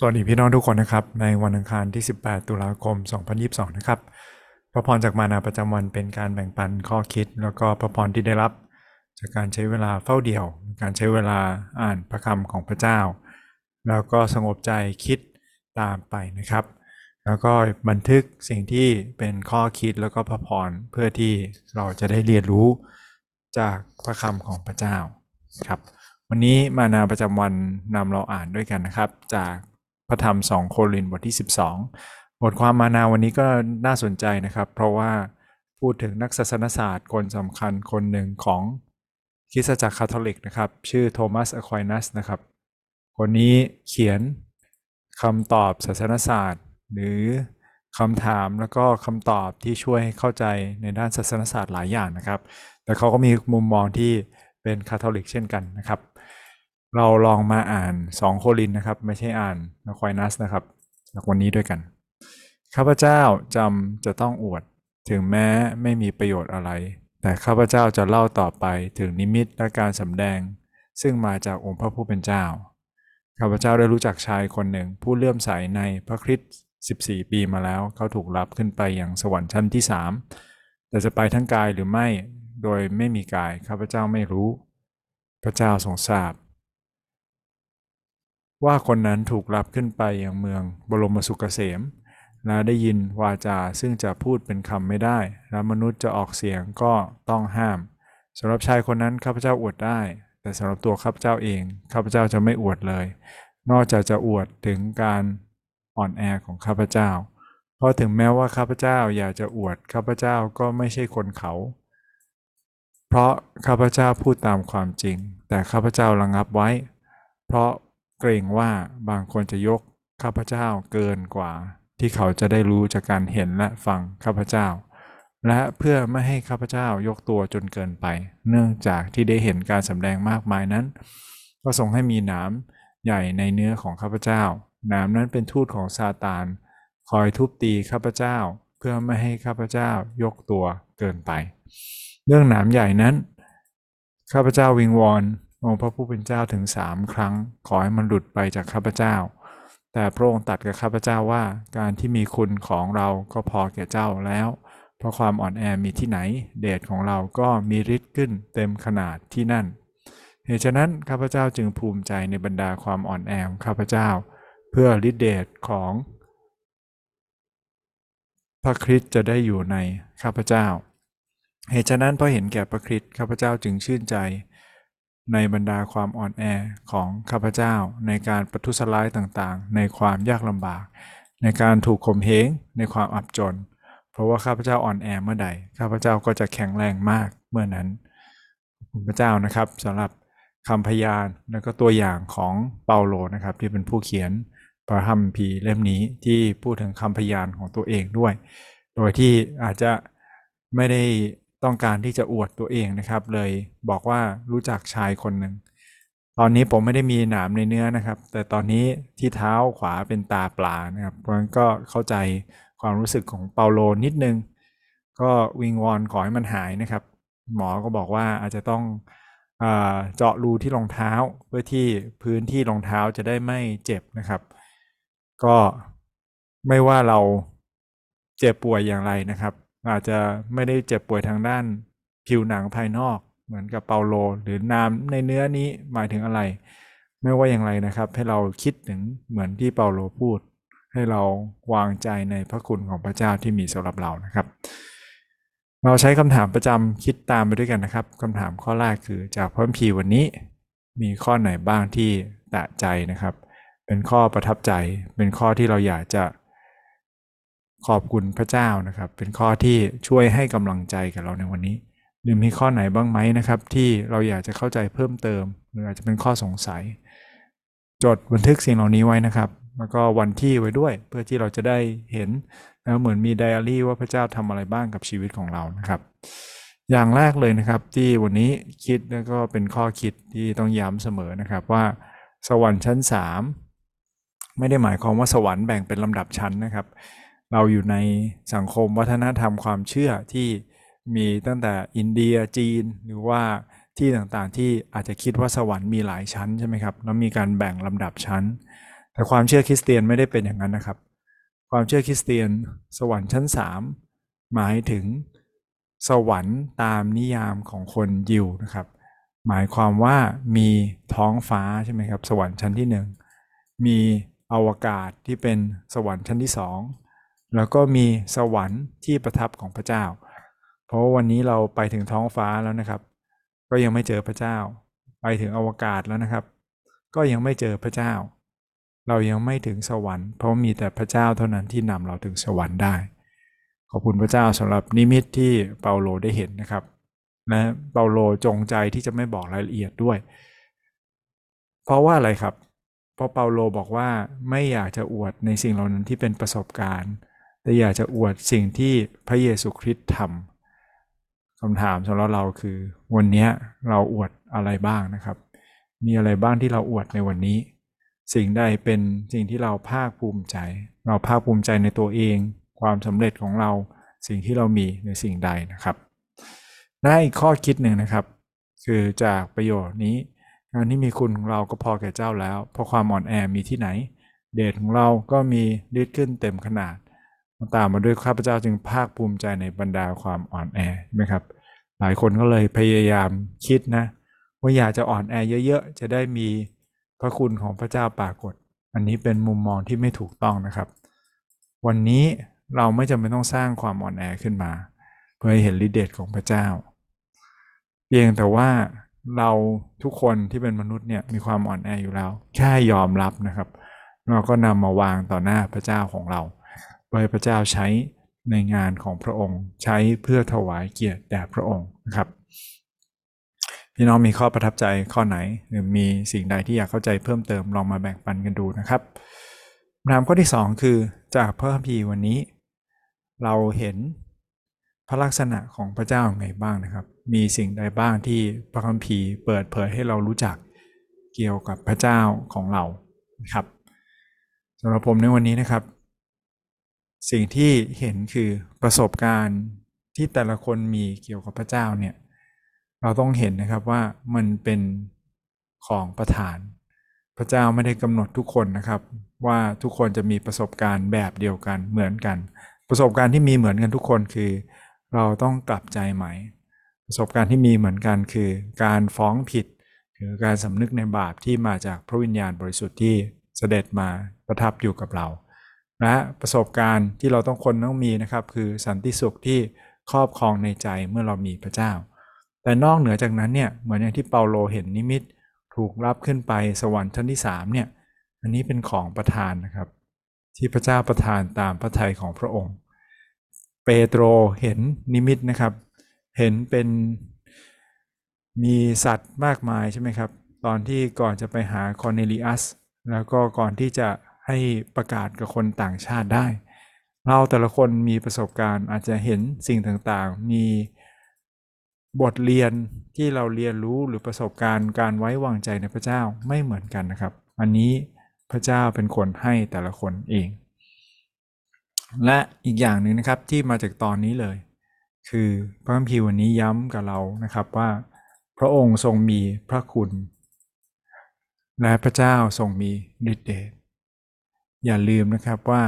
สวัสดีพี่น้องทุกคนนะครับในวันอังคารที่18ตุลาคม2022นะครับพระพรจากมานาประจำวันเป็นการแบ่งปันข้อคิดแล้วก็พระพรที่ได้รับจากการใช้เวลาเฝ้าเดี่ยวการใช้เวลาอ่านพระคำของพระเจ้าแล้วก็สงบใจคิดตามไปนะครับแล้วก็บันทึกสิ่งที่เป็นข้อคิดแล้วก็พระพรเพื่อที่เราจะได้เรียนรู้จากพระคำของพระเจ้าครับวันนี้มานาประจำวันนำเราอ่านด้วยกันนะครับจากพระธรรม2โครินธ์บทที่12บทความมานาวันนี้ก็น่าสนใจนะครับเพราะว่าพูดถึงนักศาสนศาสตร์คนสำคัญคนหนึ่งของคริสตจักรคาทอลิกนะครับชื่อโทมัส อควายนัสนะครับคนนี้เขียนคำตอบศาสนศาสตร์หรือคำถามแล้วก็คำตอบที่ช่วยให้เข้าใจในด้านศาสนศาสตร์หลายอย่างนะครับแต่เขาก็มีมุมมองที่เป็นคาทอลิกเช่นกันนะครับเราลองมาอ่าน2โครินธ์นะครับไม่ใช่อ่านอควายนัสนะครับวันนี้ด้วยกันข้าพเจ้าจำจะต้องอวดถึงแม้ไม่มีประโยชน์อะไรแต่ข้าพเจ้าจะเล่าต่อไปถึงนิมิตและการสำแดงซึ่งมาจากองค์พระผู้เป็นเจ้าข้าพเจ้าได้รู้จักชายคนหนึ่งผู้เลื่อมใสในพระคริสต์14 ปีมาแล้วเขาถูกรับขึ้นไปอย่างสวรรค์ชั้นที่3แต่จะไปทั้งกายหรือไม่โดยไม่มีกายข้าพเจ้าไม่รู้พระเจ้าทรงทราบว่าคนนั้นถูกรับขึ้นไปยังเมืองบรมสุขเกษมและได้ยินวาจาซึ่งจะพูดเป็นคำไม่ได้และมนุษย์จะออกเสียงก็ต้องห้ามสำหรับชายคนนั้นข้าพเจ้าอวดได้แต่สำหรับตัวข้าพเจ้าเองข้าพเจ้าจะไม่อวดเลยนอกจากจะอวดถึงการอ่อนแอของข้าพเจ้าเพราะถึงแม้ว่าข้าพเจ้าอยากจะอวดข้าพเจ้าก็ไม่ใช่คนเขาเพราะข้าพเจ้าพูดตามความจริงแต่ข้าพเจ้าระงับไว้เพราะเกรงว่าบางคนจะยกข้าพเจ้าเกินกว่าที่เขาจะได้รู้จากการเห็นและฟังข้าพเจ้าและเพื่อไม่ให้ข้าพเจ้ายกตัวจนเกินไปเนื่องจากที่ได้เห็นการสำแดงมากมายนั้นก็ทรงให้มีหนามใหญ่ในเนื้อของข้าพเจ้าหนามนั้นเป็นทูตของซาตานคอยทุบตีข้าพเจ้าเพื่อไม่ให้ข้าพเจ้ายกตัวเกินไปเรื่องหนามใหญ่นั้นข้าพเจ้าวิงวอนองค์พระผู้เป็นเจ้าถึง3ครั้งขอให้มันหลุดไปจากข้าพเจ้าแต่พระองค์ตรัสกับข้าพเจ้าว่าการที่มีคุณของเราก็พอแก่เจ้าแล้วเพราะความอ่อนแอมีที่ไหนเดชของเราก็มีฤทธิ์ขึ้นเต็มขนาดที่นั่นเหตุฉะนั้นข้าพเจ้าจึงภูมิใจในบรรดาความอ่อนแอของข้าพเจ้าเพื่อฤทธิ์เดชของพระคริสต์จะได้อยู่ในข้าพเจ้าเหตุฉะนั้นพอเห็นแก่พระคริสต์ข้าพเจ้าจึงชื่นใจในบรรดาความอ่อนแอของข้าพเจ้าในการประทุษร้ายต่างๆในความยากลำบากในการถูกข่มเหงในความอับจนเพราะว่าข้าพเจ้าอ่อนแอเมื่อใดข้าพเจ้าก็จะแข็งแรงมากเมื่อนั้นคุณพระเจ้านะครับสำหรับคำพยานและก็ตัวอย่างของเปาโลนะครับที่เป็นผู้เขียนพระคัมภีร์เล่มนี้ที่พูดถึงคำพยานของตัวเองด้วยโดยที่อาจจะไม่ได้ต้องการที่จะอวดตัวเองนะครับเลยบอกว่ารู้จักชายคนหนึ่งตอนนี้ผมไม่ได้มีหนามในเนื้อนะครับแต่ตอนนี้ที่เท้าขวาเป็นตาปลานะครับเพราะฉะนั้นก็เข้าใจความรู้สึกของเปาโลนิดนึงก็วิงวอนขอให้มันหายนะครับหมอก็บอกว่าอาจจะต้องเจาะรูที่รองเท้าเพื่อที่พื้นที่รองเท้าจะได้ไม่เจ็บนะครับก็ไม่ว่าเราเจ็บป่วยอย่างไรนะครับอาจจะไม่ได้เจ็บป่วยทางด้านผิวหนังภายนอกเหมือนกับเปาโลหรือน้ำในเนื้อนี้หมายถึงอะไรไม่ว่าอย่างไรนะครับให้เราคิดถึงเหมือนที่เปาโลพูดให้เราวางใจในพระคุณของพระเจ้าที่มีสำหรับเรานะครับเราใช้คำถามประจำคิดตามไปด้วยกันนะครับคำถามข้อแรกคือจากพระคัมภีร์วันนี้มีข้อไหนบ้างที่แตะใจนะครับเป็นข้อประทับใจเป็นข้อที่เราอยากจะขอบคุณพระเจ้านะครับเป็นข้อที่ช่วยให้กำลังใจกับเราในวันนี้หรือมีข้อไหนบ้างไหมนะครับที่เราอยากจะเข้าใจเพิ่มเติมหรืออาจจะเป็นข้อสงสัยจดบันทึกสิ่งเหล่านี้ไว้นะครับแล้วก็วันที่ไว้ด้วยเพื่อที่เราจะได้เห็นแล้วเหมือนมีไดอารี่ว่าพระเจ้าทำอะไรบ้างกับชีวิตของเรานะครับอย่างแรกเลยนะครับที่วันนี้คิดแล้วก็เป็นข้อคิดที่ต้องย้ำเสมอนะครับว่าสวรรค์ชั้น3ไม่ได้หมายความว่าสวรรค์แบ่งเป็นลำดับชั้นนะครับเราอยู่ในสังคมวัฒนธรรมความเชื่อที่มีตั้งแต่อินเดียจีนหรือว่าที่ต่างๆที่อาจจะคิดว่าสวรรค์มีหลายชั้นใช่ไหมครับแล้วมีการแบ่งลำดับชั้น แต่ความเชื่อคริสเตียนไม่ได้เป็นอย่างนั้นนะครับความเชื่อคริสเตียนสวรรค์ชั้น3หมายถึงสวรรค์ตามนิยามของคนยิวนะครับหมายความว่ามีท้องฟ้าใช่ไหมครับสวรรค์ชั้นที่1มีอวกาศที่เป็นสวรรค์ชั้นที่2แล้วก็มีสวรรค์ที่ประทับของพระเจ้าเพราะวันนี้เราไปถึงท้องฟ้าแล้วนะครับก็ยังไม่เจอพระเจ้าไปถึงอวกาศแล้วนะครับก็ยังไม่เจอพระเจ้าเรายังไม่ถึงสวรรค์เพราะมีแต่พระเจ้าเท่านั้นที่นำเราถึงสวรรค์ได้ขอบคุณพระเจ้าสำหรับนิมิตที่เปาโลได้เห็นนะครับและเปาโลจงใจที่จะไม่บอกรายละเอียดด้วยเพราะว่าอะไรครับเพราะเปาโลบอกว่าไม่อยากจะอวดในสิ่งเหล่านั้นที่เป็นประสบการณ์แต่อยากจะอวดสิ่งที่พระเยซูคริสต์ทำคำถามสำหรับเราคือวันนี้เราอวดอะไรบ้างนะครับมีอะไรบ้างที่เราอวดในวันนี้สิ่งใดเป็นสิ่งที่เราภาคภูมิใจเราภาคภูมิใจในตัวเองความสำเร็จของเราสิ่งที่เรามีในสิ่งใดนะครับได้ข้อคิดหนึ่งนะครับคือจากประโยชน์นี้งานที่มีคุณของเราก็พอแก่เจ้าแล้วเพราะความอ่อนแอมีที่ไหนเดชของเราก็มีฤทธิ์ขึ้นเต็มขนาดตามมาด้วยข้าพเจ้าจึงภาคภูมิใจในบรรดาความอ่อนแอใช่ไหมครับหลายคนก็เลยพยายามคิดนะว่าอยากจะอ่อนแอเยอะๆจะได้มีพระคุณของพระเจ้าปรากฏอันนี้เป็นมุมมองที่ไม่ถูกต้องนะครับวันนี้เราไม่จำเป็นต้องสร้างความอ่อนแอขึ้นมาเพื่อให้เห็นฤทธิ์เดชของพระเจ้าเพียงแต่ว่าเราทุกคนที่เป็นมนุษย์เนี่ยมีความอ่อนแออยู่แล้วแค่ยอมรับนะครับเราก็นำมาวางต่อหน้าพระเจ้าของเราโดยพระเจ้าใช้ในงานของพระองค์ใช้เพื่อถวายเกียรติแด่พระองค์นะครับพี่น้องมีข้อประทับใจข้อไหนหรือมีสิ่งใดที่อยากเข้าใจเพิ่มเติมลองมาแบ่งปันกันดูนะครับคำถามข้อที่2คือจากพระคัมภีร์วันนี้เราเห็นพระลักษณะของพระเจ้าอย่างไรบ้างนะครับมีสิ่งใดบ้างที่พระคัมภีร์เปิดเผยให้เรารู้จักเกี่ยวกับพระเจ้าของเรานะครับสำหรับผมในวันนี้นะครับสิ่งที่เห็นคือประสบการณ์ที่แต่ละคนมีเกี่ยวกับพระเจ้าเนี่ยเราต้องเห็นนะครับว่ามันเป็นของประทานพระเจ้าไม่ได้กำหนดทุกคนนะครับว่าทุกคนจะมีประสบการณ์แบบเดียวกันเหมือนกันประสบการณ์ที่มีเหมือนกันทุกคนคือเราต้องกลับใจใหม่ประสบการณ์ที่มีเหมือนกันคือการฟ้องผิดหรือการสำนึกในบาปที่มาจากพระวิญญาณบริสุทธิ์ที่เสด็จมาประทับอยู่กับเราและประสบการณ์ที่เราต้องคนต้องมีนะครับคือสันติสุขที่ครอบครองในใจเมื่อเรามีพระเจ้าแต่นอกเหนือจากนั้นเนี่ยเหมือนอย่างที่เปาโลเห็นนิมิตถูกรับขึ้นไปสวรรค์ชั้นที่3เนี่ยอันนี้เป็นของประทานนะครับที่พระเจ้าประทานตามพระทัยของพระองค์เปโตรเห็นนิมิตนะครับเห็นเป็นมีสัตว์มากมายใช่ไหมครับตอนที่ก่อนจะไปหาคอร์เนลิอัสแล้วก็ก่อนที่จะให้ประกาศกับคนต่างชาติได้เราแต่ละคนมีประสบการณ์อาจจะเห็นสิ่งต่างๆมีบทเรียนที่เราเรียนรู้หรือประสบการณ์การไว้วางใจในพระเจ้าไม่เหมือนกันนะครับอันนี้พระเจ้าเป็นคนให้แต่ละคนเองและอีกอย่างหนึ่งนะครับที่มาจากตอนนี้เลยคือพระคัมภีร์วันนี้ย้ำกับเรานะครับว่าพระองค์ทรงมีพระคุณและพระเจ้าทรงมีฤทธิ์เดชอย่าลืมนะครับว่า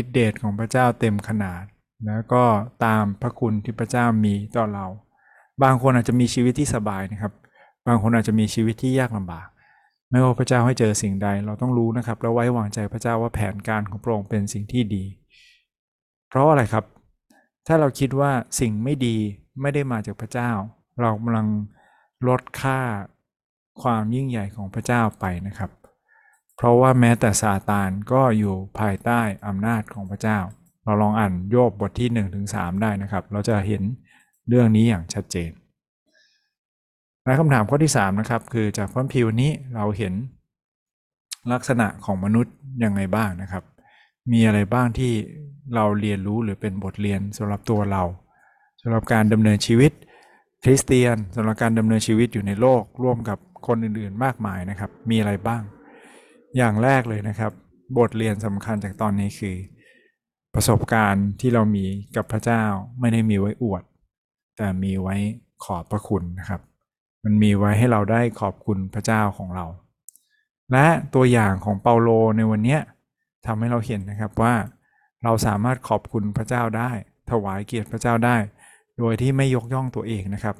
ฤทธิ์เดชของพระเจ้าเต็มขนาดแล้วก็ตามพระคุณที่พระเจ้ามีต่อเราบางคนอาจจะมีชีวิตที่สบายนะครับบางคนอาจจะมีชีวิตที่ยากลำบากไม่ว่าพระเจ้าให้เจอสิ่งใดเราต้องรู้นะครับและไว้วางใจพระเจ้าว่าแผนการของพระองค์เป็นสิ่งที่ดีเพราะอะไรครับถ้าเราคิดว่าสิ่งไม่ดีไม่ได้มาจากพระเจ้าเรากำลังลดค่าความยิ่งใหญ่ของพระเจ้าไปนะครับเพราะว่าแม้แต่ซาตานก็อยู่ภายใต้อำนาจของพระเจ้าเราลองอ่านโยบบทที่ 1-3 ได้นะครับเราจะเห็นเรื่องนี้อย่างชัดเจนและคำถามข้อที่3นะครับคือจากพระคัมภีร์นี้เราเห็นลักษณะของมนุษย์ยังไงบ้างนะครับมีอะไรบ้างที่เราเรียนรู้หรือเป็นบทเรียนสำหรับตัวเราสำหรับการดำเนินชีวิตคริสเตียนสำหรับการดำเนินชีวิตอยู่ในโลกร่วมกับคนอื่นๆมากมายนะครับมีอะไรบ้างอย่างแรกเลยนะครับบทเรียนสำคัญจากตอนนี้คือประสบการณ์ที่เรามีกับพระเจ้าไม่ได้มีไว้อวดแต่มีไว้ขอบพระคุณนะครับมันมีไว้ให้เราได้ขอบคุณพระเจ้าของเรา และตัวอย่างของเปาโลในวันนี้ทำให้เราเห็นนะครับว่าเราสามารถขอบคุณพระเจ้าได้ถวายเกียรติพระเจ้าได้โดยที่ไม่ยกย่องตัวเองนะครับ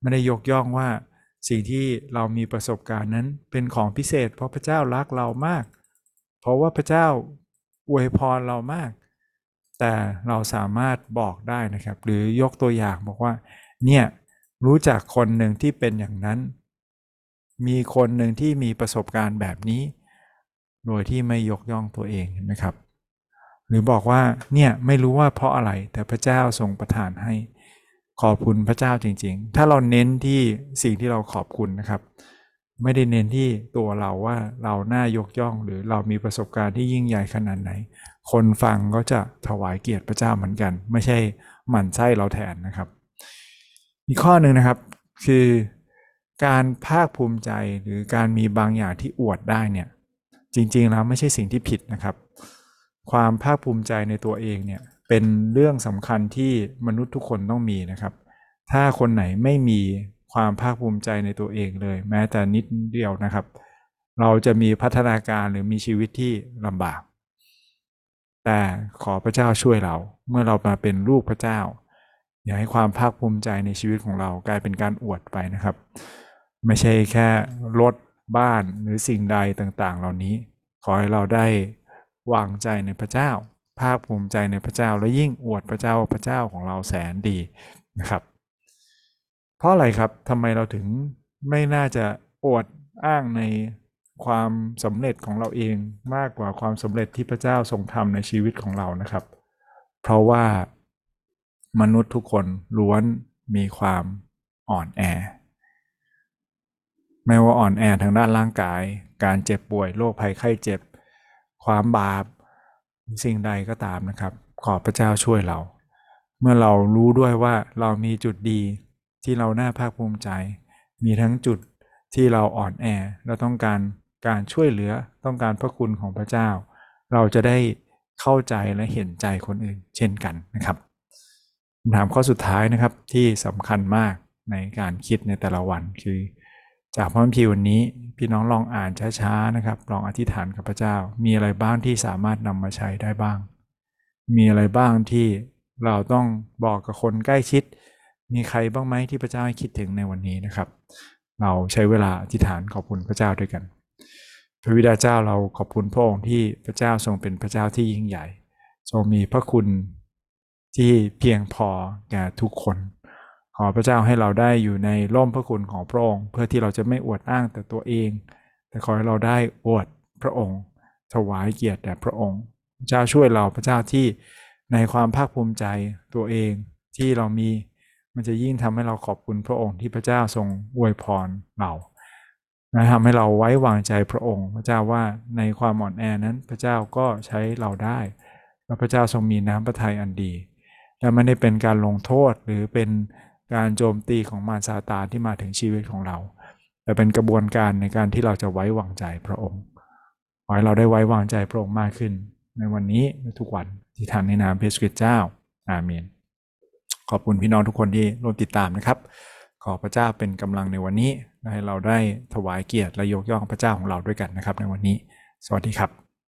ไม่ได้ยกย่องว่าสิ่งที่เรามีประสบการณ์นั้นเป็นของพิเศษเพราะพระเจ้ารักเรามากเพราะว่าพระเจ้าอวยพรเรามากแต่เราสามารถบอกได้นะครับหรือยกตัวอย่างบอกว่าเนี่ยรู้จักคนหนึ่งที่เป็นอย่างนั้นมีคนหนึ่งที่มีประสบการณ์แบบนี้โดยที่ไม่ยกย่องตัวเองนะครับหรือบอกว่าเนี่ยไม่รู้ว่าเพราะอะไรแต่พระเจ้าทรงประทานให้ขอบคุณพระเจ้าจริงๆถ้าเราเน้นที่สิ่งที่เราขอบคุณนะครับไม่ได้เน้นที่ตัวเราว่าเราน่ายกย่องหรือเรามีประสบการณ์ที่ยิ่งใหญ่ขนาดไหนคนฟังก็จะถวายเกียรติพระเจ้าเหมือนกันไม่ใช่หมั่นไส้เราแทนนะครับอีกข้อหนึ่งนะครับคือการภาคภูมิใจหรือการมีบางอย่างที่อวดได้เนี่ยจริงๆแล้วไม่ใช่สิ่งที่ผิดนะครับความภาคภูมิใจในตัวเองเนี่ยเป็นเรื่องสำคัญที่มนุษย์ทุกคนต้องมีนะครับถ้าคนไหนไม่มีความภาคภูมิใจในตัวเองเลยแม้แต่นิดเดียวนะครับเราจะมีพัฒนาการหรือมีชีวิตที่ลำบากแต่ขอพระเจ้าช่วยเราเมื่อเรามาเป็นลูกพระเจ้าอย่าให้ความภาคภูมิใจในชีวิตของเรากลายเป็นการอวดไปนะครับไม่ใช่แค่รถบ้านหรือสิ่งใดต่างๆเหล่านี้ขอให้เราได้วางใจในพระเจ้าภาคภูมิใจในพระเจ้าและยิ่งอวดพระเจ้าพระเจ้าของเราแสนดีนะครับเพราะอะไรครับทำไมเราถึงไม่น่าจะอวดอ้างในความสำเร็จของเราเองมากกว่าความสำเร็จที่พระเจ้าทรงทำในชีวิตของเรานะครับเพราะว่ามนุษย์ทุกคนล้วนมีความอ่อนแอไม่ว่าอ่อนแอทางด้านร่างกายการเจ็บป่วยโรคภัยไข้เจ็บความบาปสิ่งใดก็ตามนะครับขอพระเจ้าช่วยเราเมื่อเรารู้ด้วยว่าเรามีจุดดีที่เราน่าภาคภูมิใจมีทั้งจุดที่เราอ่อนแอเราต้องการการช่วยเหลือต้องการพระคุณของพระเจ้าเราจะได้เข้าใจและเห็นใจคนอื่นเช่นกันนะครับคำถามข้อสุดท้ายนะครับที่สำคัญมากในการคิดในแต่ละวันคือจากพระคัมภีร์วันนี้พี่น้องลองอ่านช้าๆนะครับลองอธิษฐานกับพระเจ้ามีอะไรบ้างที่สามารถนำมาใช้ได้บ้างมีอะไรบ้างที่เราต้องบอกกับคนใกล้ชิดมีใครบ้างไหมที่พระเจ้าให้คิดถึงในวันนี้นะครับเราใช้เวลาอธิษฐานขอบคุณพระเจ้าด้วยกันพระบิดาเจ้าเราขอบคุณพระองค์ที่พระเจ้าทรงเป็นพระเจ้าที่ยิ่งใหญ่ทรงมีพระคุณที่เพียงพอแก่ทุกคนขอพระเจ้าให้เราได้อยู่ในร่มพระคุณของพระองค์เพื่อที่เราจะไม่อวดอ้างแต่ตัวเองแต่ขอให้เราได้อวดพระองค์ถวายเกียรติแด่พระองค์พระเจ้าช่วยเราพระเจ้าที่ในความภาคภูมิใจตัวเองที่เรามีมันจะยิ่งทำให้เราขอบคุณพระองค์ที่พระเจ้าทรงอวยพรเราและทำให้เราไว้วางใจพระองค์พระเจ้าว่าในความอ่อนแอนั้นพระเจ้าก็ใช้เราได้และพระเจ้าทรงมีน้ำพระทัยอันดีและไม่ได้เป็นการลงโทษหรือเป็นการโจมตีของมารซาตานที่มาถึงชีวิตของเราแต่เป็นกระบวนการในการที่เราจะไว้วางใจพระองค์ขอให้เราได้ไว้วางใจพระองค์มากขึ้นในวันนี้และทุกวันที่ทำในนามพระคริสต์เจ้าอาเมนขอบคุณพี่น้องทุกคนที่ร่วมติดตามนะครับขอพระเจ้าเป็นกำลังในวันนี้ให้เราได้ถวายเกียรติและยกย่องพระเจ้าของเราด้วยกันนะครับในวันนี้สวัสดีครับ